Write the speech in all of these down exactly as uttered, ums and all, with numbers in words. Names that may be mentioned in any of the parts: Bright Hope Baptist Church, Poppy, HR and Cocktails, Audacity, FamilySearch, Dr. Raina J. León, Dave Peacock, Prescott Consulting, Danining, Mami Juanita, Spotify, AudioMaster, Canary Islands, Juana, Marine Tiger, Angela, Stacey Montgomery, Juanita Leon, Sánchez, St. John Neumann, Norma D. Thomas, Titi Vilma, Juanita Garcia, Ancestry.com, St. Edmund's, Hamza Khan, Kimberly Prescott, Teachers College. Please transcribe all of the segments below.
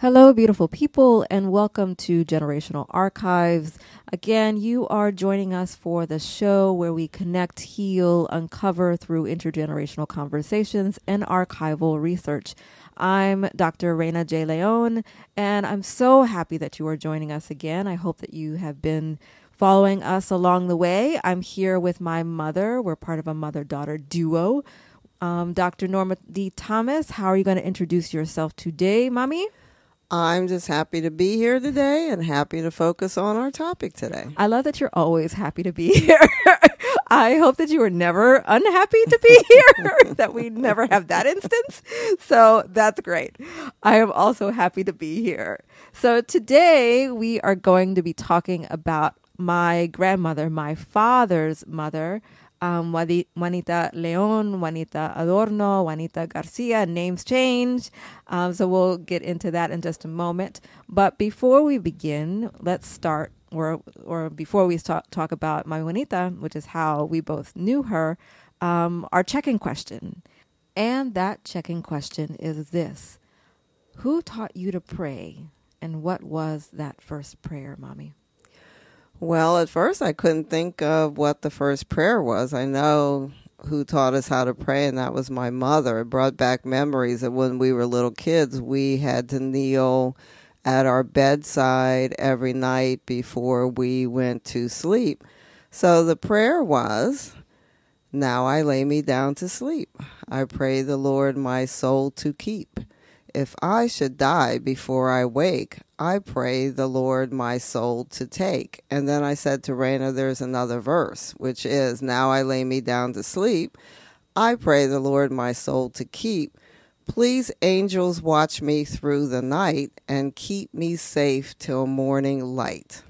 Hello, beautiful people, and welcome to Generational Archives. Again, you are joining us for the show where we connect, heal, uncover through intergenerational conversations and archival research. I'm Doctor Raina J. León, and I'm so happy that you are joining us again. I hope that you have been following us along the way. I'm here with my mother. We're part of a mother-daughter duo. Um, Doctor Norma D. Thomas, how are you going to introduce yourself today, Mommy? I'm just happy to be here today and happy to focus on our topic today. I love that you're always happy to be here. I hope that you are never unhappy to be here, that we never have that instance. So that's great. I am also happy to be here. So today we are going to be talking about my grandmother, my father's mother, um, Juanita Leon, Juanita Adorno, Juanita Garcia, names change. Um, so we'll get into that in just a moment. But before we begin, let's start, or, or before we talk, talk about my Juanita, which is how we both knew her, um, our check-in question. And that check-in question is this. Who taught you to pray? And what was that first prayer, Mommy? Well, at first I couldn't think of what the first prayer was. I know who taught us how to pray, and that was my mother. It brought back memories of when we were little kids. We had to kneel at our bedside every night before we went to sleep. So the prayer was, "Now I lay me down to sleep. I pray the Lord my soul to keep. If I should die before I wake, I pray the Lord my soul to take." And then I said to Raina, there's another verse, which is, "Now I lay me down to sleep. I pray the Lord my soul to keep. Please, angels, watch me through the night and keep me safe till morning light."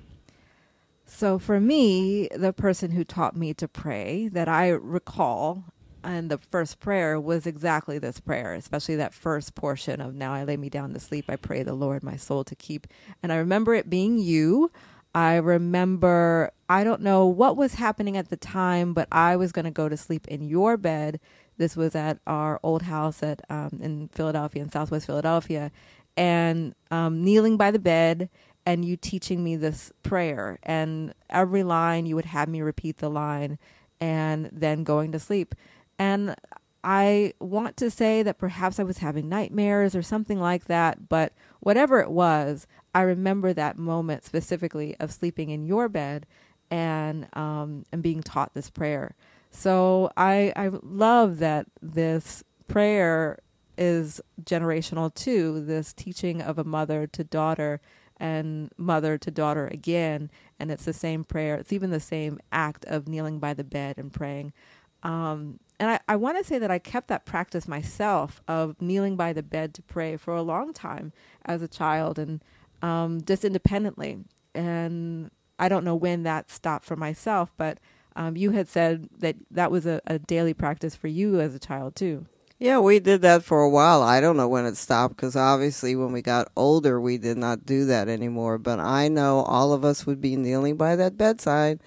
So for me, the person who taught me to pray that I recall, and the first prayer was exactly this prayer, especially that first portion of "Now I lay me down to sleep. I pray the Lord my soul to keep." And I remember it being you. I remember, I don't know what was happening at the time, but I was going to go to sleep in your bed. This was at our old house at um, in Philadelphia, in Southwest Philadelphia, and um, kneeling by the bed and you teaching me this prayer. And every line, you would have me repeat the line and then going to sleep. And I want to say that perhaps I was having nightmares or something like that, but whatever it was, I remember that moment specifically of sleeping in your bed and um, and being taught this prayer. So I, I love that this prayer is generational too, this teaching of a mother to daughter and mother to daughter again, and it's the same prayer. It's even the same act of kneeling by the bed and praying. Um, and I, I want to say that I kept that practice myself of kneeling by the bed to pray for a long time as a child and um, just independently. And I don't know when that stopped for myself, but um, you had said that that was a, a daily practice for you as a child too. Yeah, we did that for a while. I don't know when it stopped because obviously when we got older, we did not do that anymore. But I know all of us would be kneeling by that bedside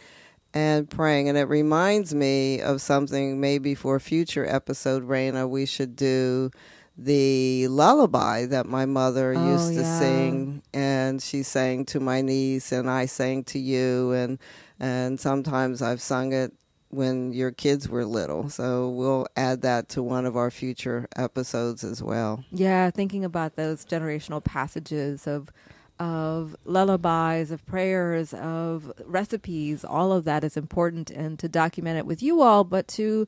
and praying. And it reminds me of something maybe for a future episode, Raina, we should do the lullaby that my mother oh, used to yeah. sing. And she sang to my niece and I sang to you. And, and sometimes I've sung it when your kids were little. So we'll add that to one of our future episodes as well. Yeah, thinking about those generational passages of of lullabies, of prayers, of recipes, all of that is important, and to document it with you all, but to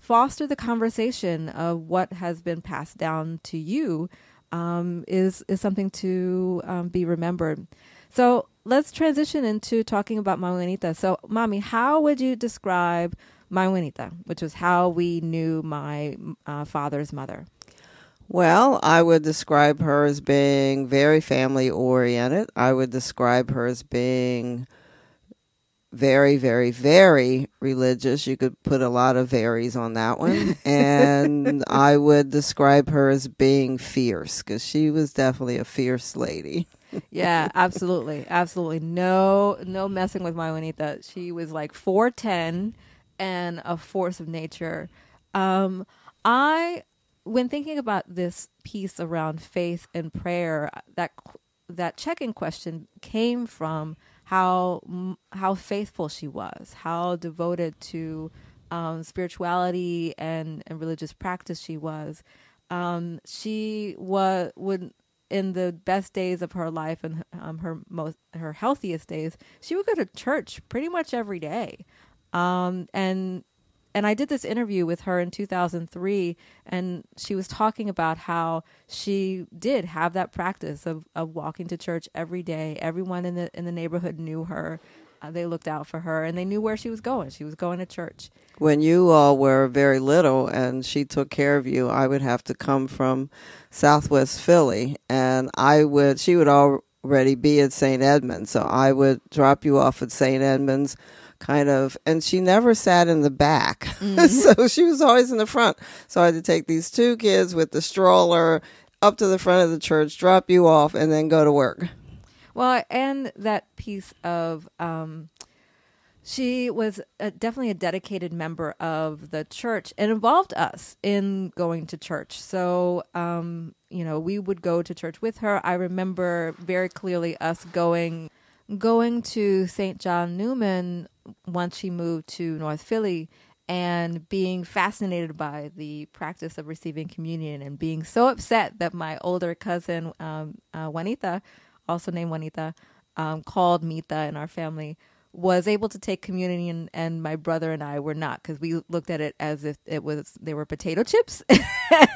foster the conversation of what has been passed down to you um, is, is something to um, be remembered. So let's transition into talking about my Juanita. So, Mommy, how would you describe my Juanita, which was how we knew my uh, father's mother? Well, I would describe her as being very family-oriented. I would describe her as being very, very, very religious. You could put a lot of varies on that one. And I would describe her as being fierce, because she was definitely a fierce lady. Yeah, absolutely. Absolutely. No, no messing with my Juanita. She was like four ten and a force of nature. Um, I... when thinking about this piece around faith and prayer, that that check-in question came from how how faithful she was, how devoted to um, spirituality and, and religious practice she was. Um, she was would in the best days of her life and um, her most her healthiest days, she would go to church pretty much every day, um, and. And I did this interview with her in two thousand three, and she was talking about how she did have that practice of, of walking to church every day. Everyone in the in the neighborhood knew her. Uh, they looked out for her, and they knew where she was going. She was going to church. When you all were very little and she took care of you, I would have to come from Southwest Philly, and I would. She would already be at Saint Edmund's, so I would drop you off at Saint Edmund's. Kind of, and she never sat in the back, mm-hmm. So she was always in the front. So I had to take these two kids with the stroller up to the front of the church, drop you off, and then go to work. Well, and that piece of, um, she was a, definitely a dedicated member of the church and involved us in going to church. So, um, you know, we would go to church with her. I remember very clearly us going... going to Saint John Neumann once she moved to North Philly and being fascinated by the practice of receiving communion and being so upset that my older cousin, um, uh, Juanita, also named Juanita, um, called Mita in our family, was able to take communion, and my brother and I were not, because we looked at it as if it was they were potato chips,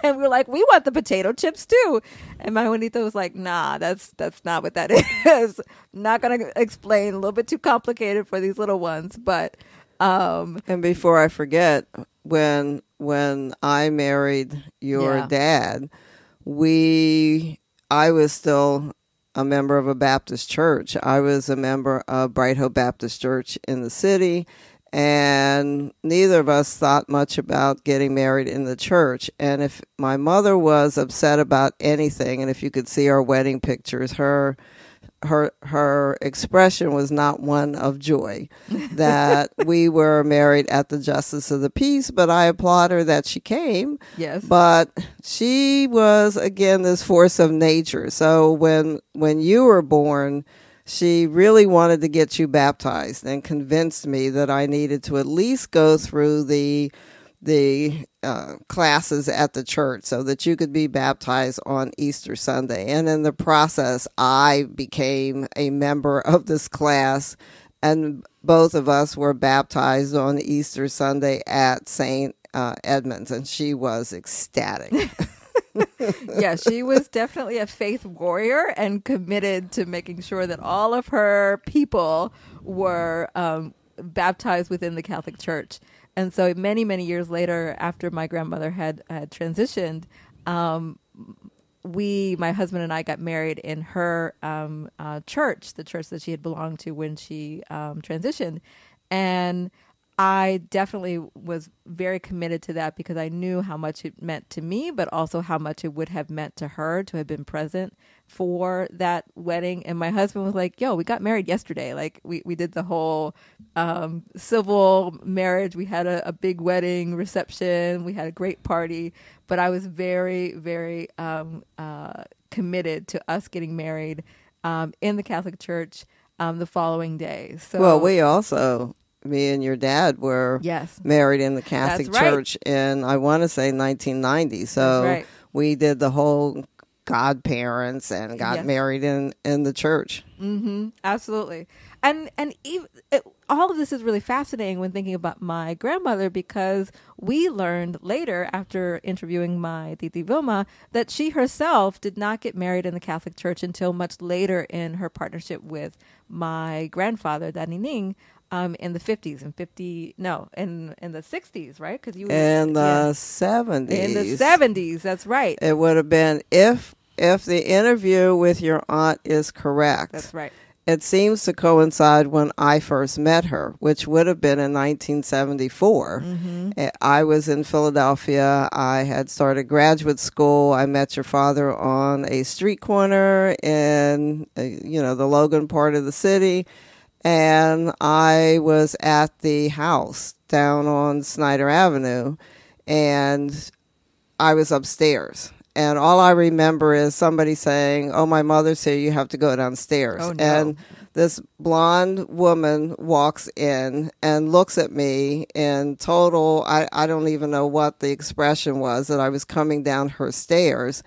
and we were like, we want the potato chips too. And my Juanita was like, nah, that's that's not what that is. Not gonna explain. A little bit too complicated for these little ones. But um, and before I forget, when when I married your yeah. dad, we I was still. a member of a Baptist church. I was a member of Bright Hope Baptist Church in the city, and neither of us thought much about getting married in the church. And if my mother was upset about anything, and if you could see our wedding pictures, her her her expression was not one of joy that we were married at the Justice of the Peace. But I applaud her that she came. Yes. But she was, again, this force of nature. So when when you were born, she really wanted to get you baptized and convinced me that I needed to at least go through the the uh, classes at the church so that you could be baptized on Easter Sunday. And in the process, I became a member of this class, and both of us were baptized on Easter Sunday at Saint Uh, Edmund's, and she was ecstatic. Yeah, she was definitely a faith warrior and committed to making sure that all of her people were um, baptized within the Catholic Church. And so many, many years later, after my grandmother had, had transitioned, um, we, my husband and I, got married in her um, uh, church, the church that she had belonged to when she um, transitioned. And I definitely was very committed to that because I knew how much it meant to me, but also how much it would have meant to her to have been present for that wedding. And my husband was like, yo, we got married yesterday. Like we, we did the whole um, civil marriage. We had a, a big wedding reception. We had a great party. But I was very, very um, uh, committed to us getting married um, in the Catholic Church um, the following day. So, well, we also... me and your dad were yes. married in the Catholic right. Church in, I want to say, nineteen ninety. So right. we did the whole godparents and got yes. married in, in the church. Mm-hmm. Absolutely. And and even, it, all of this is really fascinating when thinking about my grandmother, because we learned later, after interviewing my Titi Vilma, that she herself did not get married in the Catholic Church until much later in her partnership with my grandfather, Danining, Um, in the fifties and fifty no, in in the sixties, right? Because you in the seventies. In the seventies, that's right. It would have been if if the interview with your aunt is correct. That's right. It seems to coincide when I first met her, which would have been in nineteen seventy-four. Mm-hmm. I was in Philadelphia. I had started graduate school. I met your father on a street corner in you know the Logan part of the city. And I was at the house down on Snyder Avenue, and I was upstairs. And all I remember is somebody saying, oh, my mother's here, you have to go downstairs. Oh, no. And this blonde woman walks in and looks at me in total, I, I don't even know what the expression was, that I was coming down her stairs.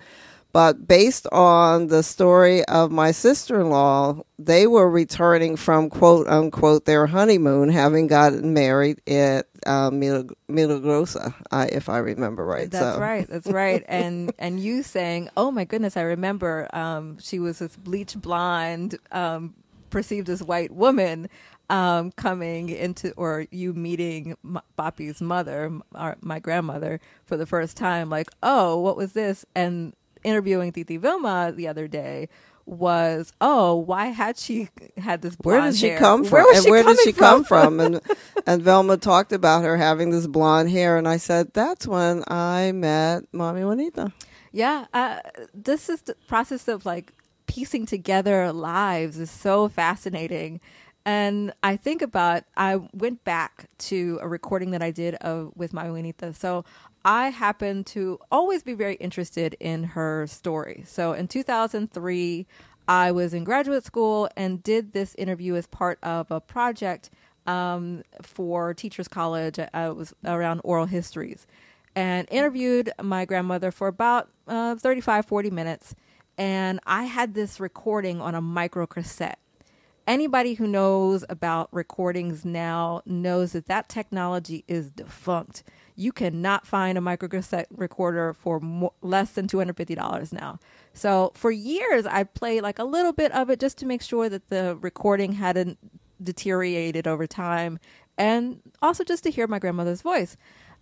But based on the story of my sister-in-law, they were returning from, quote, unquote, their honeymoon, having gotten married at uh, Milag- Milagrosa, uh, if I remember right. That's so. right. That's right. And and you saying, oh, my goodness, I remember um, she was this bleach blonde, um, perceived as white woman um, coming into, or you meeting Poppy's mother, our, my grandmother, for the first time, like, oh, what was this? And interviewing Titi Vilma the other day was, oh, why had she had this blonde hair? Where did she hair? come from? Where, was and she where did she from? come from? And and Vilma talked about her having this blonde hair, and I said, that's when I met Mami Juanita. Yeah, uh, this is the process of like piecing together lives is so fascinating. And I think about, I went back to a recording that I did of with Mami Juanita. So I happen to always be very interested in her story. So in two thousand three, I was in graduate school and did this interview as part of a project um, for Teachers College. I was around oral histories and interviewed my grandmother for about uh, thirty-five, forty minutes. And I had this recording on a micro cassette. Anybody who knows about recordings now knows that that technology is defunct. You cannot find a microcassette recorder for more, less than two hundred fifty dollars now. So for years, I played like a little bit of it just to make sure that the recording hadn't deteriorated over time, and also just to hear my grandmother's voice.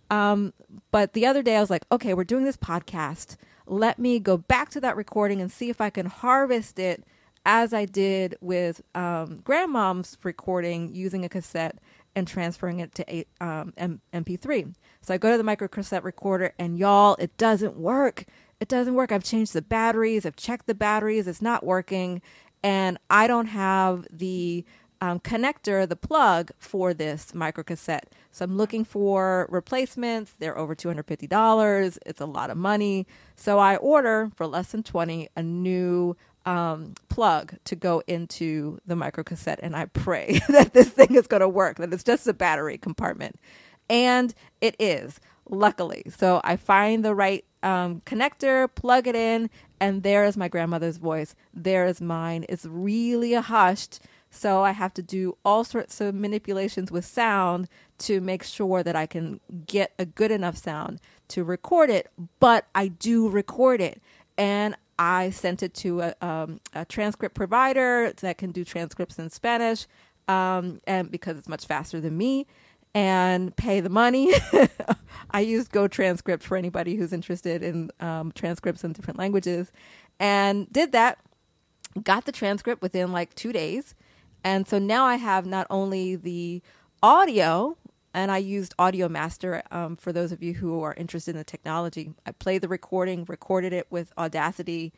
Um, but the other day, I was like, okay, we're doing this podcast. Let me go back to that recording and see if I can harvest it as I did with um, grandmom's recording using a cassette and transferring it to eight, um, M- M P three. So I go to the microcassette recorder, and y'all, it doesn't work. It doesn't work. I've changed the batteries. I've checked the batteries. It's not working. And I don't have the um, connector, the plug for this microcassette. So I'm looking for replacements. They're over two hundred fifty dollars. It's a lot of money. So I order for less than twenty dollars a new Um, plug to go into the microcassette, and I pray that this thing is going to work, that it's just a battery compartment. And it is, luckily. So I find the right um, connector, plug it in, and there is my grandmother's voice. There is mine. It's really hushed, so I have to do all sorts of manipulations with sound to make sure that I can get a good enough sound to record it, but I do record it. And I sent it to a, um, a transcript provider that can do transcripts in Spanish, um, and because it's much faster than me, and pay the money. I used GoTranscript for anybody who's interested in um, transcripts in different languages, and did that. Got the transcript within like two days, and so now I have not only the audio. And I used AudioMaster um, for those of you who are interested in the technology. I played the recording, recorded it with Audacity,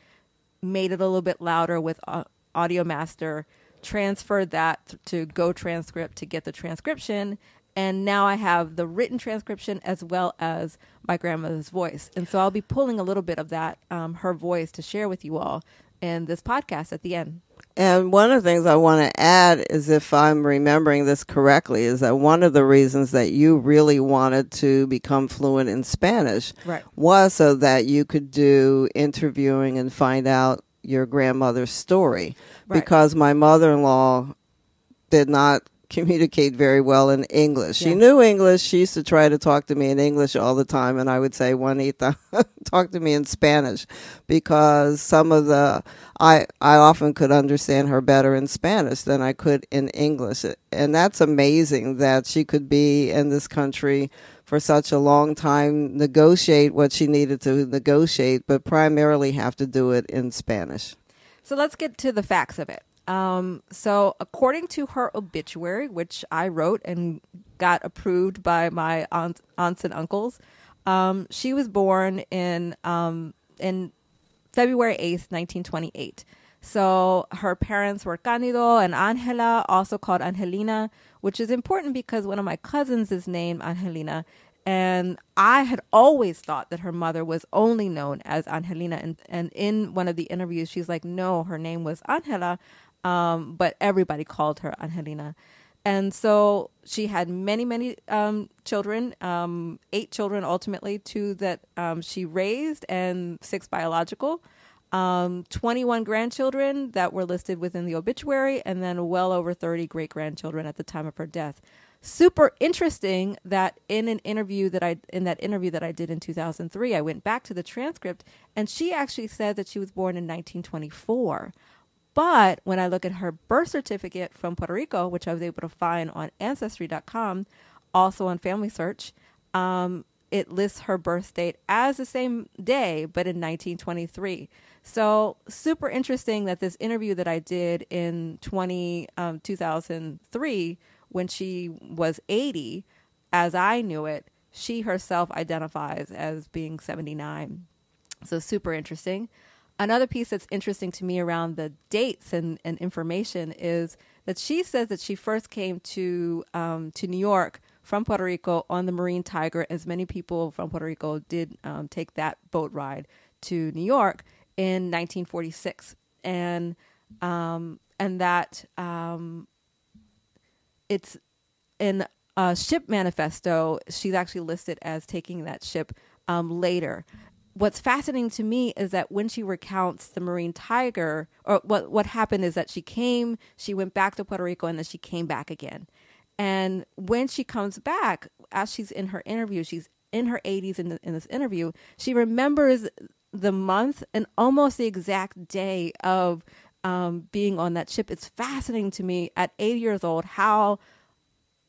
made it a little bit louder with uh, AudioMaster, transferred that th- to GoTranscript to get the transcription. And now I have the written transcription as well as my grandmother's voice. And so I'll be pulling a little bit of that, um, her voice, to share with you all in this podcast at the end. And one of the things I want to add is, if I'm remembering this correctly, is that one of the reasons that you really wanted to become fluent in Spanish, right, was so that you could do interviewing and find out your grandmother's story. Right. Because my mother-in-law did not communicate very well in English. Yeah. She knew English. She used to try to talk to me in English all the time, and I would say, Juanita, talk to me in Spanish, because some of the I I often could understand her better in Spanish than I could in English. And that's amazing that she could be in this country for such a long time, negotiate what she needed to negotiate, but primarily have to do it in Spanish. So let's get to the facts of it. Um, so according to her obituary, which I wrote and got approved by my aunt, aunts and uncles, um, she was born in, um, in February eighth, nineteen twenty-eight. So her parents were Candido and Angela, also called Angelina, which is important because one of my cousins is named Angelina, And I had always thought that her mother was only known as Angelina. And, and in one of the interviews, she's like, no, her name was Angela, um, but everybody called her Angelina. And so she had many, many um, children, um, eight children ultimately, two that um, she raised and six biological, um, twenty-one grandchildren that were listed within the obituary, and then well over thirty great-grandchildren at the time of her death. Super interesting that in an interview that I in that interview that I did in two thousand three, I went back to the transcript, and she actually said that she was born in nineteen twenty-four. But when I look at her birth certificate from Puerto Rico, which I was able to find on Ancestry dot com, also on FamilySearch, um, it lists her birth date as the same day, but in nineteen twenty-three. So super interesting that this interview that I did in twenty, um, two thousand three. When she was eighty, as I knew it, she herself identifies as being seventy-nine. So super interesting. Another piece that's interesting to me around the dates and, and information is that she says that she first came to, um, to New York from Puerto Rico on the Marine Tiger, as many people from Puerto Rico did um, take that boat ride to New York in nineteen forty-six. And, um, and that... Um, It's in a ship manifesto. She's actually listed as taking that ship um, later. What's fascinating to me is that when she recounts the Marine Tiger, or what what happened is that she came, she went back to Puerto Rico, and then she came back again. And when she comes back, as she's in her interview, she's in her eighties in, the, in this interview, she remembers the month and almost the exact day of Um, being on that ship. It's fascinating to me at eighty years old how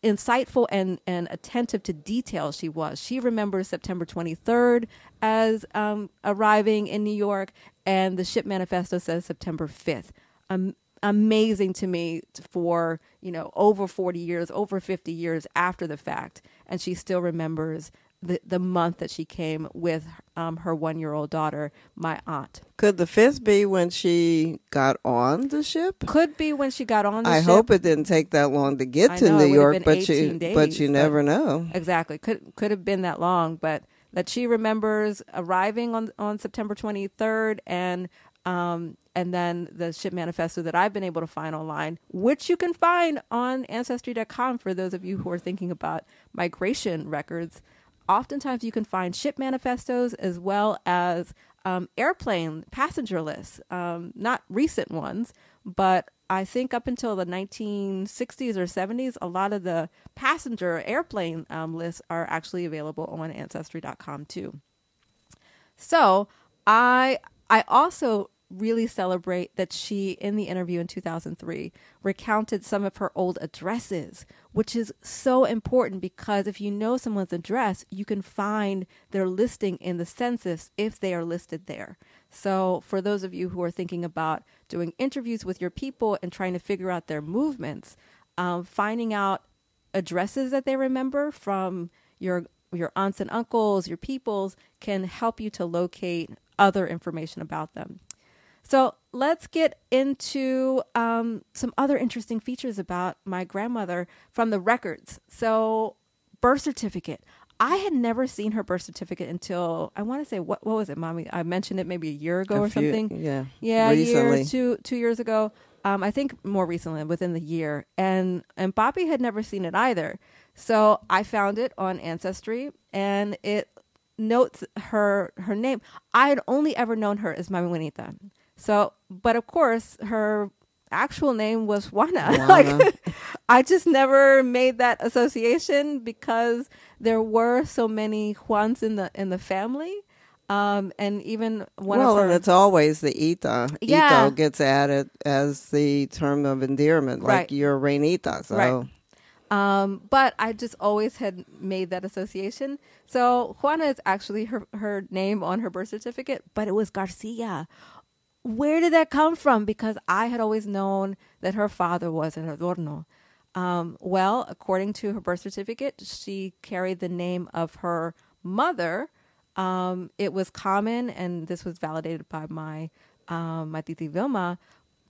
insightful and, and attentive to detail she was. She remembers September twenty-third as um, arriving in New York, and the ship manifesto says September fifth. Um, amazing to me for, you know, over forty years, over fifty years after the fact, and she still remembers The, the month that she came with um, her one-year-old daughter, my aunt. Could the fifth be when she got on the ship? Could be when she got on the I ship. I hope it didn't take that long to get I to know, New York, but you, days, but you never but, know. Exactly. Could could have been that long, but that she remembers arriving on, on September twenty-third, and um, and then the ship manifesto that I've been able to find online, which you can find on Ancestry dot com for those of you who are thinking about migration records. Oftentimes you can find ship manifestos as well as um, airplane passenger lists, um, not recent ones, but I think up until the nineteen sixties or seventies, a lot of the passenger airplane um, lists are actually available on Ancestry dot com too. So I, I also really celebrate that she, in the interview in two thousand three, recounted some of her old addresses, which is so important because if you know someone's address, you can find their listing in the census if they are listed there. So for those of you who are thinking about doing interviews with your people and trying to figure out their movements, um, finding out addresses that they remember from your your aunts and uncles, your peoples, can help you to locate other information about them. So let's get into um, some other interesting features about my grandmother from the records. So birth certificate. I had never seen her birth certificate until, I want to say, what what was it, Mommy? I mentioned it maybe a year ago a or few, something. Yeah, yeah, recently. Year, two, two years ago. Um, I think more recently, within the year. And, and Poppy had never seen it either. So I found it on Ancestry, and it notes her, her name. I had only ever known her as Mami Juanita. So, but of course, her actual name was Juana. Juana. Like, I just never made that association because there were so many Juans in the in the family, um, and even one well, of her, and it's always the Ita. Yeah. Ito gets added as the term of endearment, like right. You're Reinita. So. Right. Um, but I just always had made that association. So Juana is actually her her name on her birth certificate, but it was Garcia. Where did that come from? Because I had always known that her father was an Adorno. Um, well, according to her birth certificate, she carried the name of her mother. Um, it was common, and this was validated by my, um, my Titi Vilma,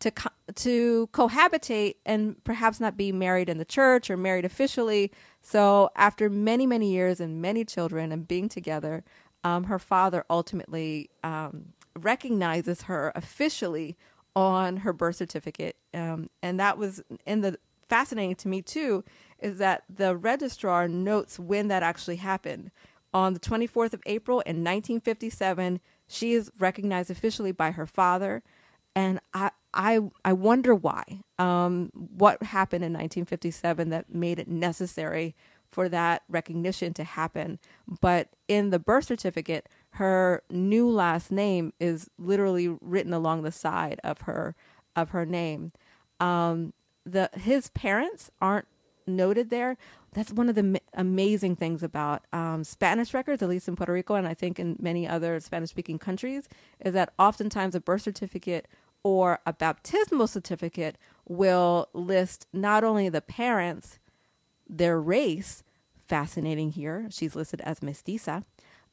to co to cohabitate and perhaps not be married in the church or married officially. So after many, many years and many children and being together, um, her father ultimately um, recognizes her officially on her birth certificate. Um, and that was in the fascinating to me, too, is that the registrar notes when that actually happened. On the twenty-fourth of April in nineteen fifty-seven, she is recognized officially by her father. And I, I, I wonder why, um, what happened in nineteen fifty-seven that made it necessary for that recognition to happen. But in the birth certificate, her new last name is literally written along the side of her, of her name. Um, the, his parents aren't noted there. That's one of the amazing things about um, Spanish records, at least in Puerto Rico, and I think in many other Spanish-speaking countries, is that oftentimes a birth certificate or a baptismal certificate will list not only the parents, their race, fascinating here, she's listed as mestiza,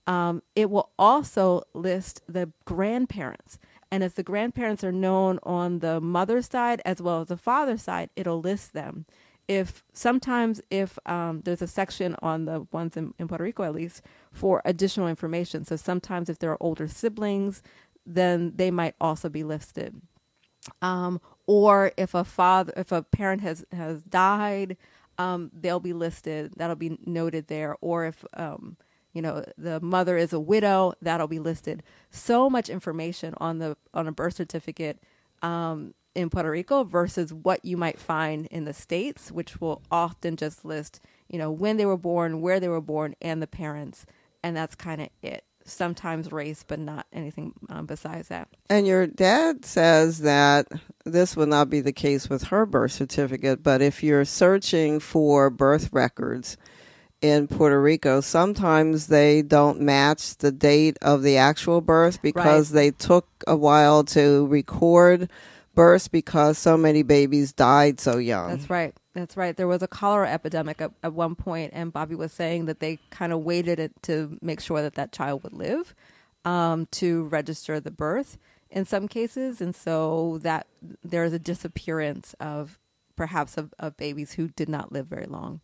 um, it will also list the grandparents. And if the grandparents are known on the mother's side as well as the father's side, it'll list them. If sometimes if um, there's a section on the ones in, in Puerto Rico, at least, for additional information. So sometimes if there are older siblings, then they might also be listed. Um, or if a father, if a parent has, has died, um, they'll be listed. That'll be noted there. Or if, um, you know, the mother is a widow, that'll be listed. So much information on the on a birth certificate um in Puerto Rico versus what you might find in the States, which will often just list, you know, when they were born, where they were born, and the parents. And that's kind of it. Sometimes race, but not anything um, besides that. And your dad says that this would not be the case with her birth certificate, but if you're searching for birth records in Puerto Rico, sometimes they don't match the date of the actual birth because right. they took a while to record births because so many babies died so young. That's right. That's right. There was a cholera epidemic at, at one point, and Bobby was saying that they kind of waited it to make sure that that child would live um, to register the birth in some cases. And so that there is a disappearance of perhaps of, of babies who did not live very long.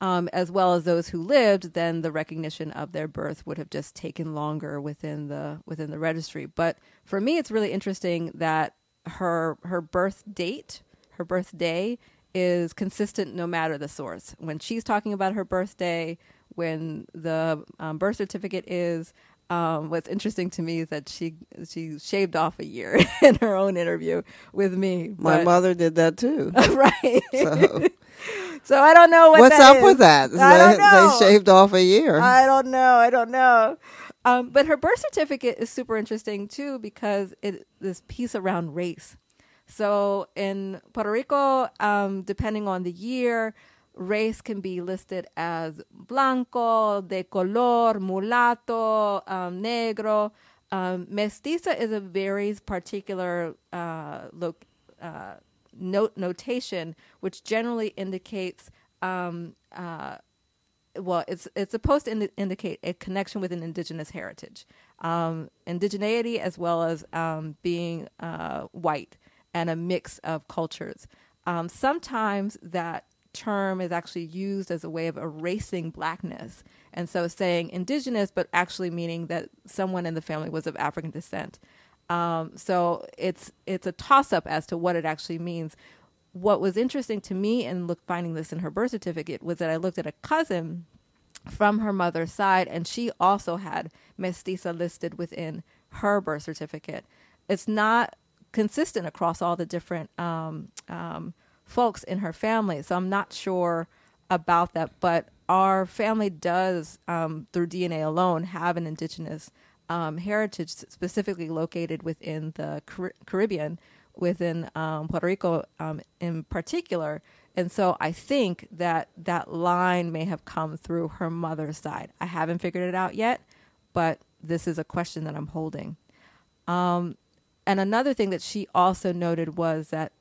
Um, as well as those who lived, then the recognition of their birth would have just taken longer within the within the registry. But for me, it's really interesting that her her birth date, her birthday is consistent no matter the source. When she's talking about her birthday, when the um, birth certificate is, um, what's interesting to me is that she she shaved off a year in her own interview with me. My but, mother did that too. Right. So, so I don't know what what's that up is. with that. I don't know. They shaved off a year. I don't know. I don't know. Um, but her birth certificate is super interesting, too, because it this piece around race. So in Puerto Rico, um, depending on the year, race can be listed as blanco, de color, mulatto, um, negro. Um, mestiza is a very particular uh, lo uh, note notation, which generally indicates um, uh, well, it's it's supposed to ind indicate a connection with an indigenous heritage, um, indigeneity, as well as um, being uh, white and a mix of cultures. Um, sometimes that term is actually used as a way of erasing blackness, and so saying indigenous, but actually meaning that someone in the family was of African descent. Um, so it's it's a toss-up as to what it actually means. What was interesting to me in look, finding this in her birth certificate was that I looked at a cousin from her mother's side, and she also had mestiza listed within her birth certificate. It's not consistent across all the different um, um, folks in her family, so I'm not sure about that, but our family does, um, through D N A alone, have an indigenous um, heritage specifically located within the Car Caribbean, within um, Puerto Rico um, in particular. And so I think that that line may have come through her mother's side. I haven't figured it out yet, but this is a question that I'm holding. Um, and another thing that she also noted was that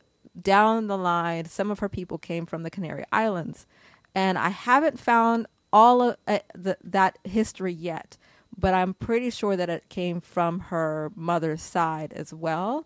down the line, some of her people came from the Canary Islands. And I haven't found all of uh, the, that history yet, but I'm pretty sure that it came from her mother's side as well.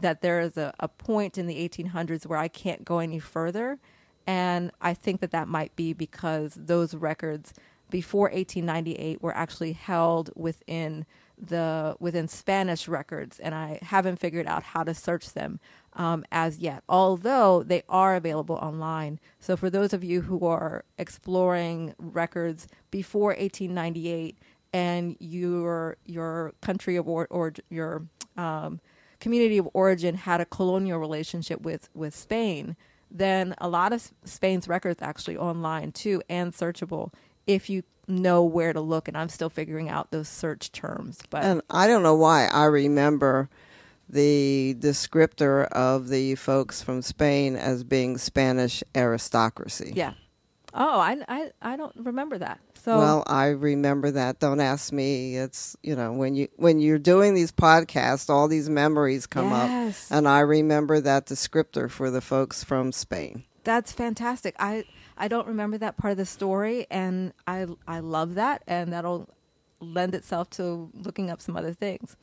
that there is a, a point in the eighteen hundreds where I can't go any further. And I think that that might be because those records before eighteen ninety-eight were actually held within the within Spanish records, and I haven't figured out how to search them um, as yet, although they are available online. So for those of you who are exploring records before eighteen ninety-eight and your your country of or, or your um, community of origin had a colonial relationship with, with Spain, then a lot of Spain's records actually online too and searchable if you know where to look. And I'm still figuring out those search terms. But and I don't know why I remember the descriptor of the folks from Spain as being Spanish aristocracy. Yeah. Oh, I, I, I don't remember that. So well, I remember that. Don't ask me. It's, you know, when you when you're doing these podcasts, all these memories come yes. up, and I remember that descriptor for the folks from Spain. That's fantastic. I I don't remember that part of the story, and I I love that, and that'll lend itself to looking up some other things.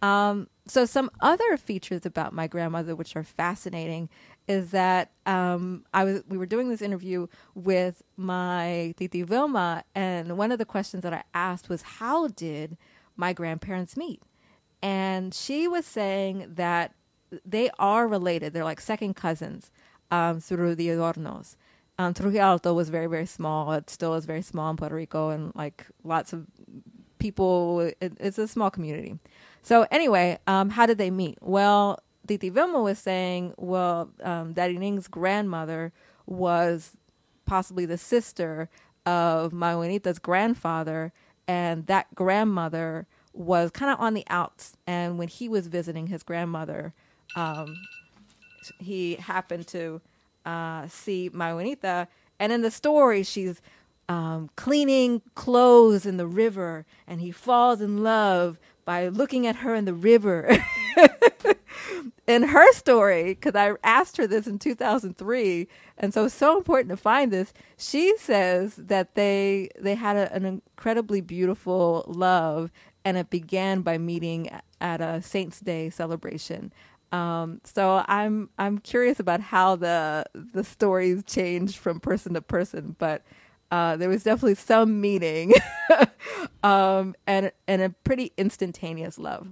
Um, so some other features about my grandmother, which are fascinating, is that um, I was we were doing this interview with my Titi Vilma, and one of the questions that I asked was, how did my grandparents meet? And she was saying that they are related. They're like second cousins um, through the Adornos. Um, Trujillo Alto was very, very small. It still is very small in Puerto Rico, and like lots of people. It, it's a small community. So anyway, um, how did they meet? Well, Titi Vilma was saying, well, um, Danining's grandmother was possibly the sister of my Juanita's grandfather, and that grandmother was kind of on the outs. And when he was visiting his grandmother, um, he happened to uh, see my Juanita. And in the story, she's um, cleaning clothes in the river, and he falls in love by looking at her in the river. In her story, because I asked her this in two thousand three, and so it's so important to find this, she says that they they had a, an incredibly beautiful love, and it began by meeting at a Saints' Day celebration. Um, so I'm I'm curious about how the the stories change from person to person, but uh, there was definitely some meeting, um, and and a pretty instantaneous love.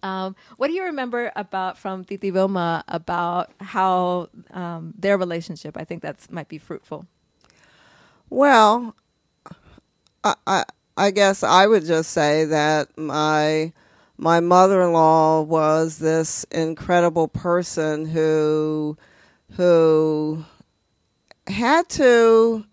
Um, what do you remember about from Titi Vilma about how um, their relationship? I think that might be fruitful. Well, I, I, I guess I would just say that my my mother-in-law was this incredible person who who had to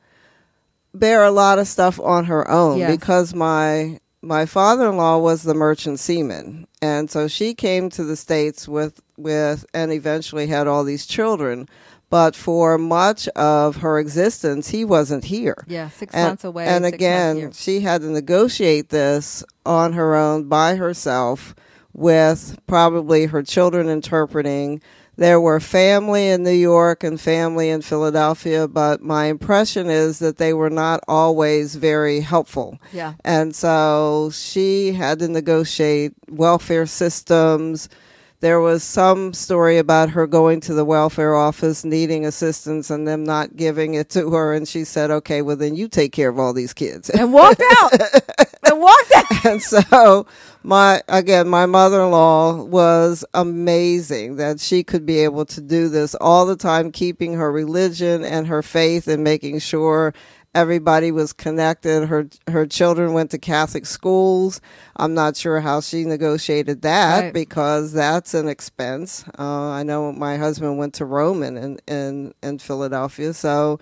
bear a lot of stuff on her own, yes. because my. My father-in-law was the merchant seaman, and so she came to the States with, with and eventually had all these children. But for much of her existence, he wasn't here. Yeah, six and, months away. And again, she had to negotiate this on her own by herself with probably her children interpreting. There were family in New York and family in Philadelphia, but my impression is that they were not always very helpful. Yeah. And so she had to negotiate welfare systems. There was some story about her going to the welfare office, needing assistance, and them not giving it to her. And she said, okay, well, then you take care of all these kids. And walked out. and walked out. And so... My again, my mother-in-law was amazing that she could be able to do this all the time, keeping her religion and her faith and making sure everybody was connected. Her her children went to Catholic schools. I'm not sure how she negotiated that, right. because that's an expense. Uh, I know my husband went to Roman in, in, in Philadelphia, so...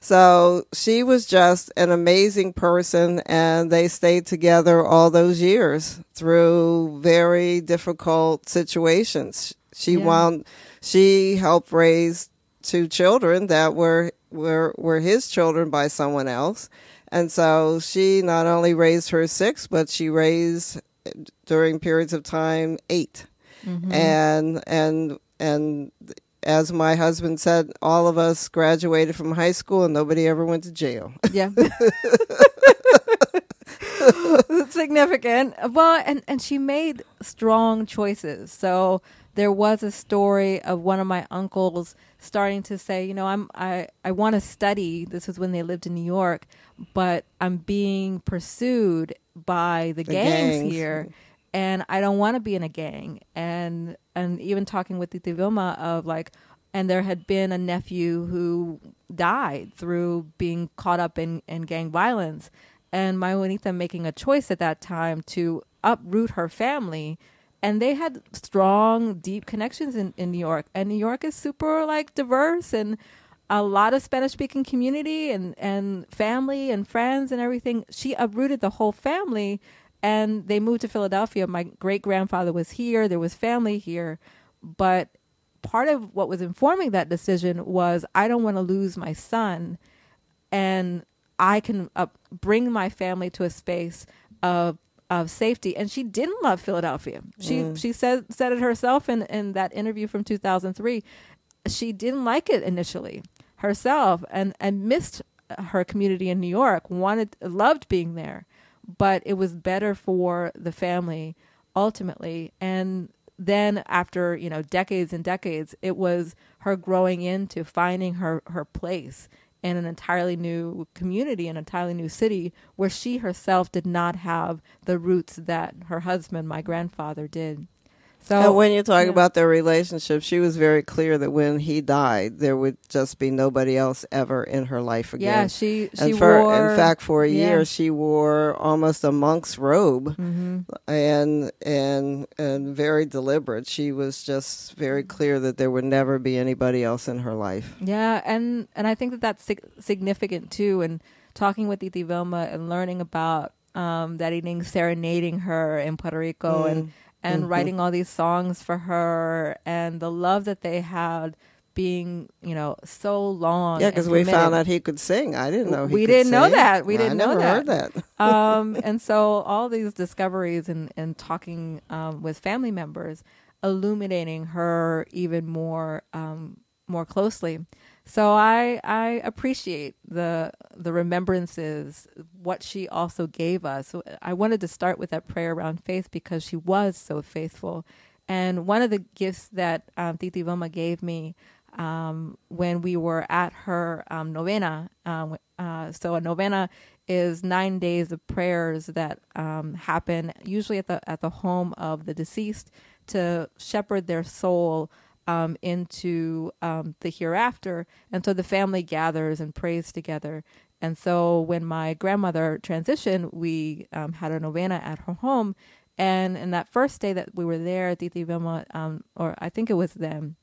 So she was just an amazing person, and they stayed together all those years through very difficult situations. She yeah. wound, she helped raise two children that were, were were his children by someone else, and so she not only raised her six, but she raised during periods of time eight, mm-hmm. and and and. As my husband said, all of us graduated from high school and nobody ever went to jail. Yeah. Significant. Well, and, and she made strong choices. So there was a story of one of my uncles starting to say, you know, I'm, I, I want to study. This was when they lived in New York, but I'm being pursued by the, the gangs, gangs here, and I don't want to be in a gang. And, and even talking with Titi Vilma of like, and there had been a nephew who died through being caught up in, in gang violence. And my Juanita making a choice at that time to uproot her family. And they had strong, deep connections in, in New York. And New York is super like diverse and a lot of Spanish speaking community and, and family and friends and everything. She uprooted the whole family and they moved to Philadelphia. My great grandfather was here. There was family here. But part of what was informing that decision was, I don't want to lose my son, and I can uh, bring my family to a space of of safety. And she didn't love Philadelphia. She mm. she said said it herself in, in that interview from two thousand three. She didn't like it initially herself, and and missed her community in New York. Wanted loved being there, but it was better for the family ultimately. And then after, you know, decades and decades, it was her growing into finding her, her place in an entirely new community, an entirely new city, where she herself did not have the roots that her husband, my grandfather, did. So and when you talk you know, about their relationship, she was very clear that when he died, there would just be nobody else ever in her life again. Yeah, she, she and for, wore... In fact, for a yeah. year, she wore almost a monk's robe, mm-hmm. and, and, and very deliberate. She was just very clear that there would never be anybody else in her life. Yeah, and, and I think that that's sig significant, too. And talking with Titi Vilma and learning about um, that evening, serenading her in Puerto Rico mm. and... and mm-hmm. writing all these songs for her, and the love that they had being, you know, so long. Yeah, because we found out he could sing. I didn't know he we could didn't sing. know that. We no, didn't I know that. I never heard that. um, and so all these discoveries and, and talking um, with family members, illuminating her even more um, more closely. So I I appreciate the the remembrances, what she also gave us. So I wanted to start with that prayer around faith because she was so faithful. And one of the gifts that um, Titi Vilma gave me um, when we were at her um, novena. Um, uh, so a novena is nine days of prayers that um, happen usually at the at the home of the deceased to shepherd their soul Um, into um, the hereafter. And so the family gathers and prays together. And so when my grandmother transitioned, we um, had a novena at her home. And in that first day that we were there, Titi Vilma, um, or I think it was them,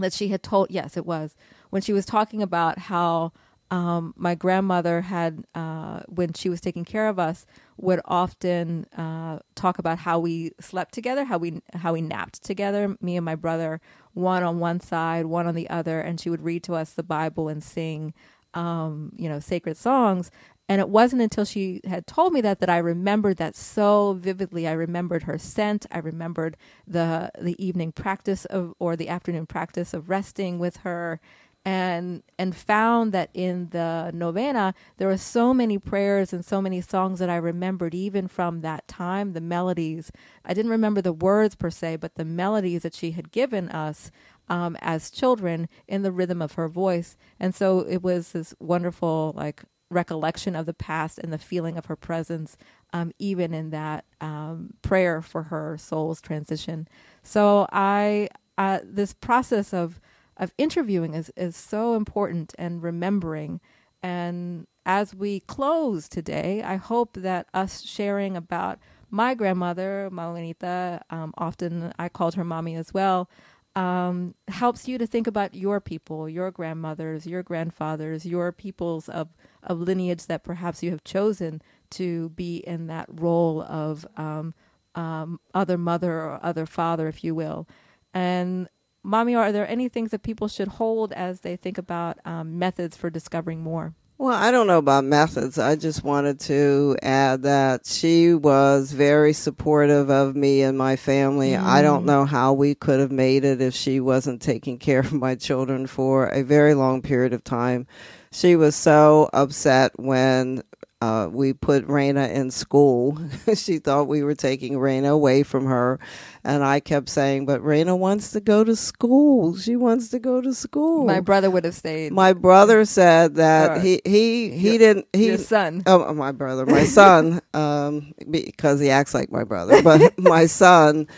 that she had told, yes, it was, when she was talking about how um, my grandmother had, uh, when she was taking care of us, would often uh, talk about how we slept together, how we, how we napped together, me and my brother, one on one side, one on the other, and she would read to us the Bible and sing, um, you know, sacred songs. And it wasn't until she had told me that that I remembered that so vividly. I remembered her scent. I remembered the the evening practice of, or the afternoon practice of resting with her, and and found that in the novena there were so many prayers and so many songs that I remembered even from that time, the melodies. I didn't remember the words per se, but the melodies that she had given us um, as children in the rhythm of her voice. And so it was this wonderful like recollection of the past and the feeling of her presence um, even in that um, prayer for her soul's transition. So I uh, this process of of interviewing is, is so important, and remembering. And as we close today, I hope that us sharing about my grandmother, my Juanita, um, often I called her mommy as well, um, helps you to think about your people, your grandmothers, your grandfathers, your peoples of, of lineage that perhaps you have chosen to be in that role of um, um, other mother or other father, if you will. And Mommy, are there any things that people should hold as they think about um, methods for discovering more? Well, I don't know about methods. I just wanted to add that she was very supportive of me and my family. Mm. I don't know how we could have made it if she wasn't taking care of my children for a very long period of time. She was so upset when Uh, we put Raina in school. She thought we were taking Raina away from her. And I kept saying, but Raina wants to go to school. She wants to go to school. My brother would have stayed. My brother said that he, he, he your, didn't. He, your son. Oh, my brother. My son. um, because he acts like my brother. But my son,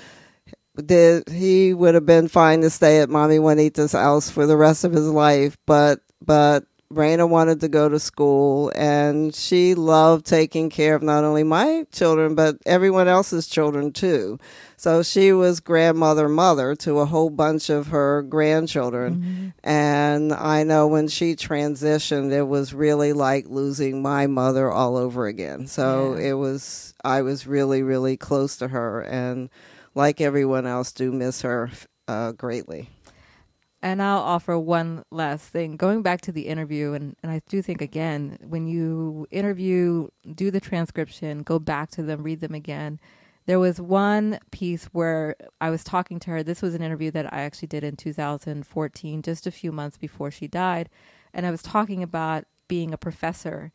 did he would have been fine to stay at Mami Juanita's house for the rest of his life. But, but. Raina wanted to go to school, and she loved taking care of not only my children, but everyone else's children, too. So she was grandmother mother to a whole bunch of her grandchildren. Mm-hmm. And I know when she transitioned, it was really like losing my mother all over again. So yeah. it was, I was really, really close to her, and like everyone else, do miss her uh, greatly. And I'll offer one last thing. Going back to the interview, and, and I do think, again, when you interview, do the transcription, go back to them, read them again. There was one piece where I was talking to her. This was an interview that I actually did in two thousand fourteen, just a few months before she died. And I was talking about being a professor.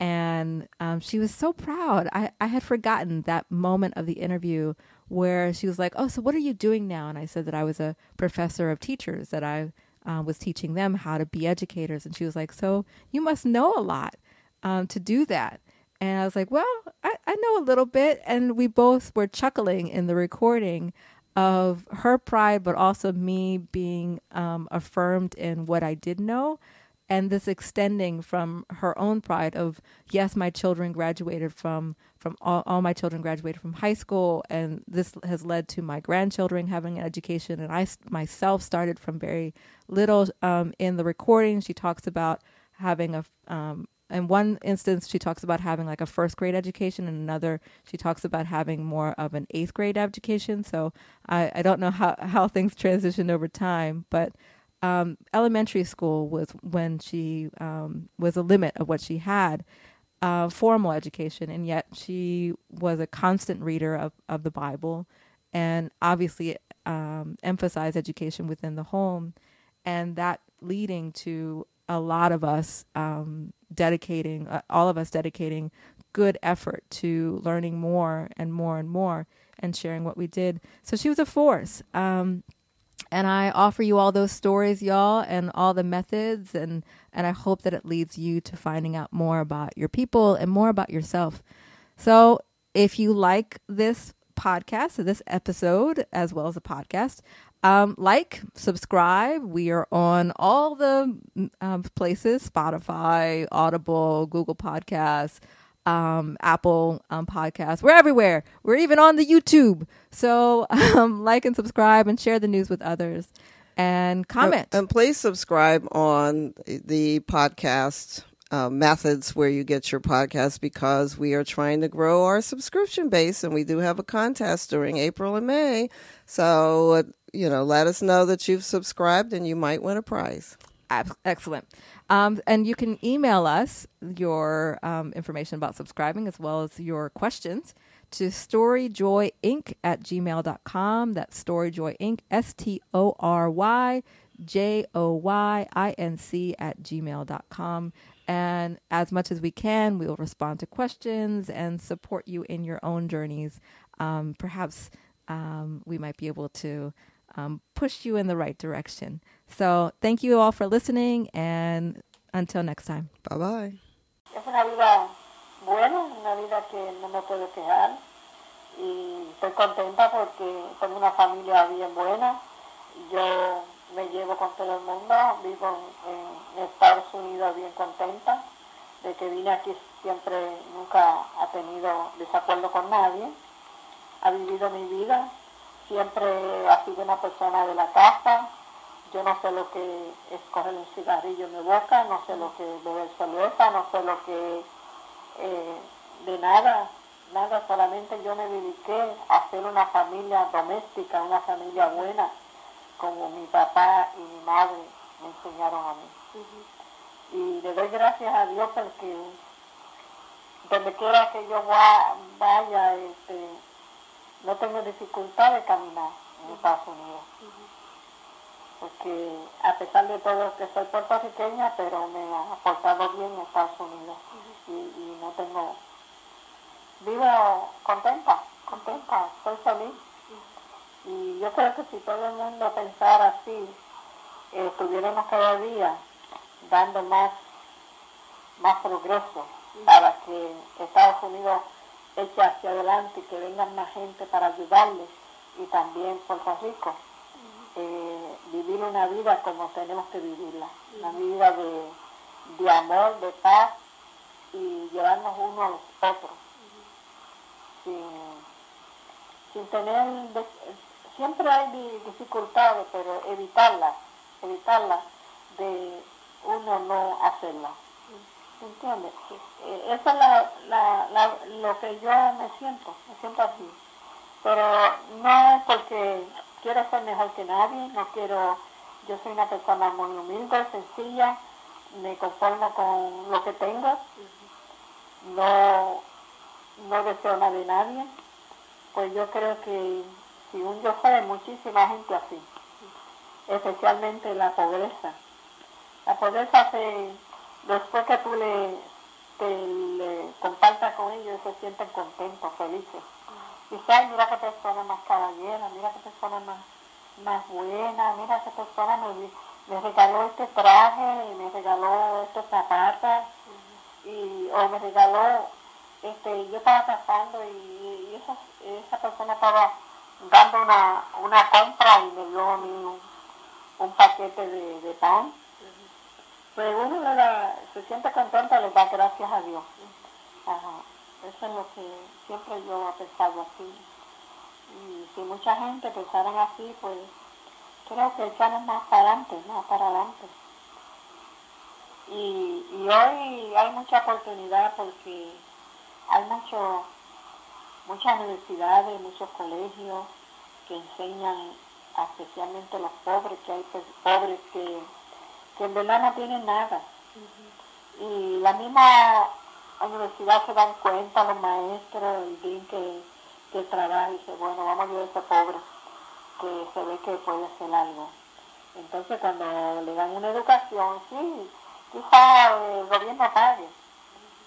And um, she was so proud. I, I had forgotten that moment of the interview where she was like, oh, so what are you doing now? And I said that I was a professor of teachers, that I uh, was teaching them how to be educators. And she was like, so you must know a lot um, to do that. And I was like, well, I, I know a little bit. And we both were chuckling in the recording of her pride, but also me being um, affirmed in what I did know. And this extending from her own pride of, yes, my children graduated from, from all, all my children graduated from high school. And this has led to my grandchildren having an education. And I myself started from very little. Um, in the recording, she talks about having a, um, in one instance, she talks about having like a first grade education. In another, she talks about having more of an eighth grade education. So I, I don't know how, how things transitioned over time, but Um, elementary school was when she um, was a limit of what she had, uh, formal education, and yet she was a constant reader of, of the Bible and obviously um, emphasized education within the home, and that leading to a lot of us um, dedicating, uh, all of us dedicating good effort to learning more and more and more and sharing what we did. So she was a force. Um, And I offer you all those stories, y'all, and all the methods. And, and I hope that it leads you to finding out more about your people and more about yourself. So if you like this podcast, this episode, as well as the podcast, um, like, subscribe. We are on all the um, places, Spotify, Audible, Google Podcasts, um Apple um podcasts. We're everywhere. We're even on the YouTube. So um like and subscribe and share the news with others and comment, and, and please subscribe on the podcast uh, methods where you get your podcasts, because we are trying to grow our subscription base, and we do have a contest during April and May. So uh, you know, let us know that you've subscribed and you might win a prize. Excellent. Um, and you can email us your um, information about subscribing, as well as your questions, to storyjoyinc at gmail dot com. That's storyjoyinc, S T O R Y J O Y I N C at gmail dot com. And as much as we can, we will respond to questions and support you in your own journeys. Um, perhaps um, we might be able to um, push you in the right direction. So thank you all for listening, and until next time. Bye-bye. Es una vida buena, una vida que no me puedo quejar, y estoy contenta porque tengo una familia bien buena. Yo me llevo con todo el mundo, vivo en, en Estados Unidos bien contenta, de que vine aquí siempre, nunca ha tenido desacuerdo con nadie, ha vivido mi vida, siempre ha sido una persona de la casa. Yo no sé lo que es coger un cigarrillo en mi boca, no sé lo que es beber cerveza, no sé lo que eh, de nada, nada, solamente yo me dediqué a hacer una familia doméstica, una familia buena, como mi papá y mi madre me enseñaron a mí. Uh-huh. Y le doy gracias a Dios porque donde quiera que yo vaya, este, no tengo dificultad de caminar en Estados Unidos. Uh-huh. porque a pesar de todo que soy puertorriqueña, pero me ha portado bien en Estados Unidos y, y no tengo... Vivo contenta, contenta, soy feliz. Y yo creo que si todo el mundo pensara así, eh, estuviéramos cada día dando más, más progreso para que Estados Unidos eche hacia adelante y que vengan más gente para ayudarles, y también Puerto Rico. Eh, vivir una vida como tenemos que vivirla, una vida de, de amor, de paz, y llevarnos uno a los otros, sin, sin tener, de, siempre hay dificultades, pero evitarlas, evitarlas de uno no hacerlas, ¿entiendes? Eh, esa es la, la, la, lo que yo me siento, me siento así, pero no es porque quiero ser mejor que nadie, no quiero, yo soy una persona muy humilde, sencilla, me conformo con lo que tengo, no, no deseo nada de nadie, pues yo creo que si un yo soy, muchísima gente así, especialmente la pobreza. La pobreza, se, después que tú le, te, le compartas con ellos, se sienten contentos, felices. Quizás, mira qué persona más caballera, mira qué persona más, más buena, mira qué persona me, me regaló este traje, me regaló estos zapatos, y, o me regaló, este, yo estaba pasando y, y esa, esa persona estaba dando una, una compra y me dio a mí un, un paquete de, de pan. Pues uno le da, se siente contento, le da gracias a Dios. Ajá. Eso es lo que siempre yo he pensado así. Y si mucha gente pensaran así, pues creo que echamos más para adelante, más para adelante. Y, y hoy hay mucha oportunidad porque hay mucho, muchas universidades, muchos colegios que enseñan especialmente a los pobres, que hay pobres que, que en verdad no tienen nada. Y la misma... la universidad se dan cuenta, los maestros, el bien que, que trabaja, y dice, bueno, vamos a ayudar a ese pobre, que se ve que puede hacer algo. Entonces, cuando le dan una educación, sí, quizás el gobierno pague.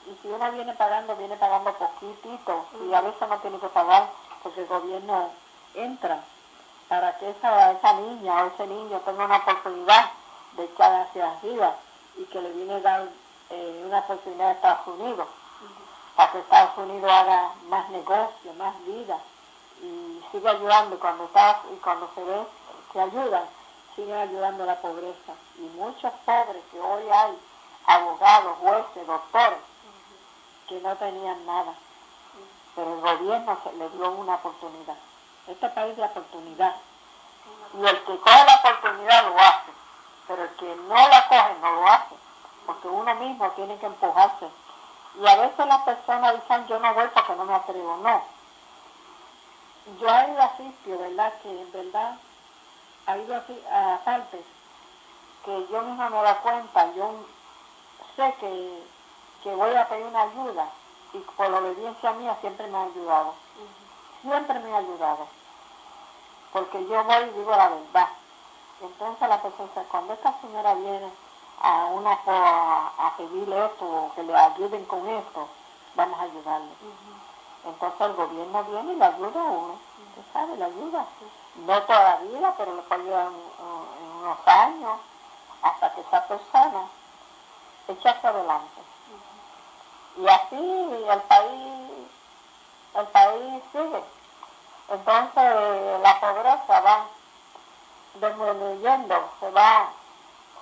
Y si uno viene pagando, viene pagando poquitito, y a veces no tiene que pagar, porque el gobierno entra para que esa, esa niña o ese niño tenga una oportunidad de echar hacia arriba, y que le viene a dar Eh, una oportunidad de Estados Unidos, para que Estados Unidos haga más negocio, más vida, y siga ayudando, y cuando, está, y cuando se ve que ayudan, sigan ayudando a la pobreza. Y muchos pobres que hoy hay, abogados, jueces, doctores, que no tenían nada, pero el gobierno les dio una oportunidad. Este país es la oportunidad, y el que coge la oportunidad lo hace, pero el que no la coge no lo hace, porque uno mismo tiene que empujarse. Y a veces las personas dicen, yo no voy porque no me atrevo. No. Yo he ido a sitios, ¿verdad? Que en verdad ha ido a partes que yo misma me da cuenta. Yo sé que, que voy a pedir una ayuda y por la obediencia mía siempre me ha ayudado. Siempre me ha ayudado. Porque yo voy y digo la verdad. Entonces la persona dice, cuando esta señora viene a una a, a pedirle esto, o que le ayuden con esto, vamos a ayudarle. Uh-huh. Entonces el gobierno viene y le ayuda a uno, usted sabe, le ayuda. Uh-huh. No toda la vida, pero le puede ayudar en, en unos años, hasta que esa persona echa hacia adelante. Uh-huh. Y así el país, el país sigue. Entonces la pobreza va disminuyendo, se va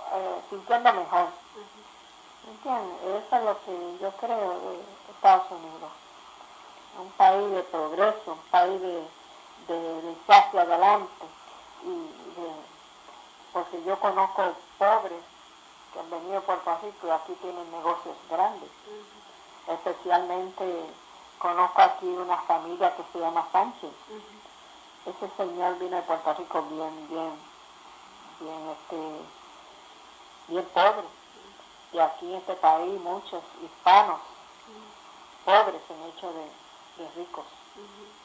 Eh, sintiendo mejor. Uh-huh. ¿Entiendes? Eso es lo que yo creo de Estados Unidos. Un país de progreso, un país de, de, de ir hacia adelante. Y de, porque yo conozco pobres que han venido a Puerto Rico y aquí tienen negocios grandes. Uh-huh. Especialmente conozco aquí una familia que se llama Sánchez. Uh-huh. Ese señor vino de Puerto Rico bien, bien, bien, este... bien pobres, y aquí en este país muchos hispanos pobres se han hecho de, de ricos. Uh-huh.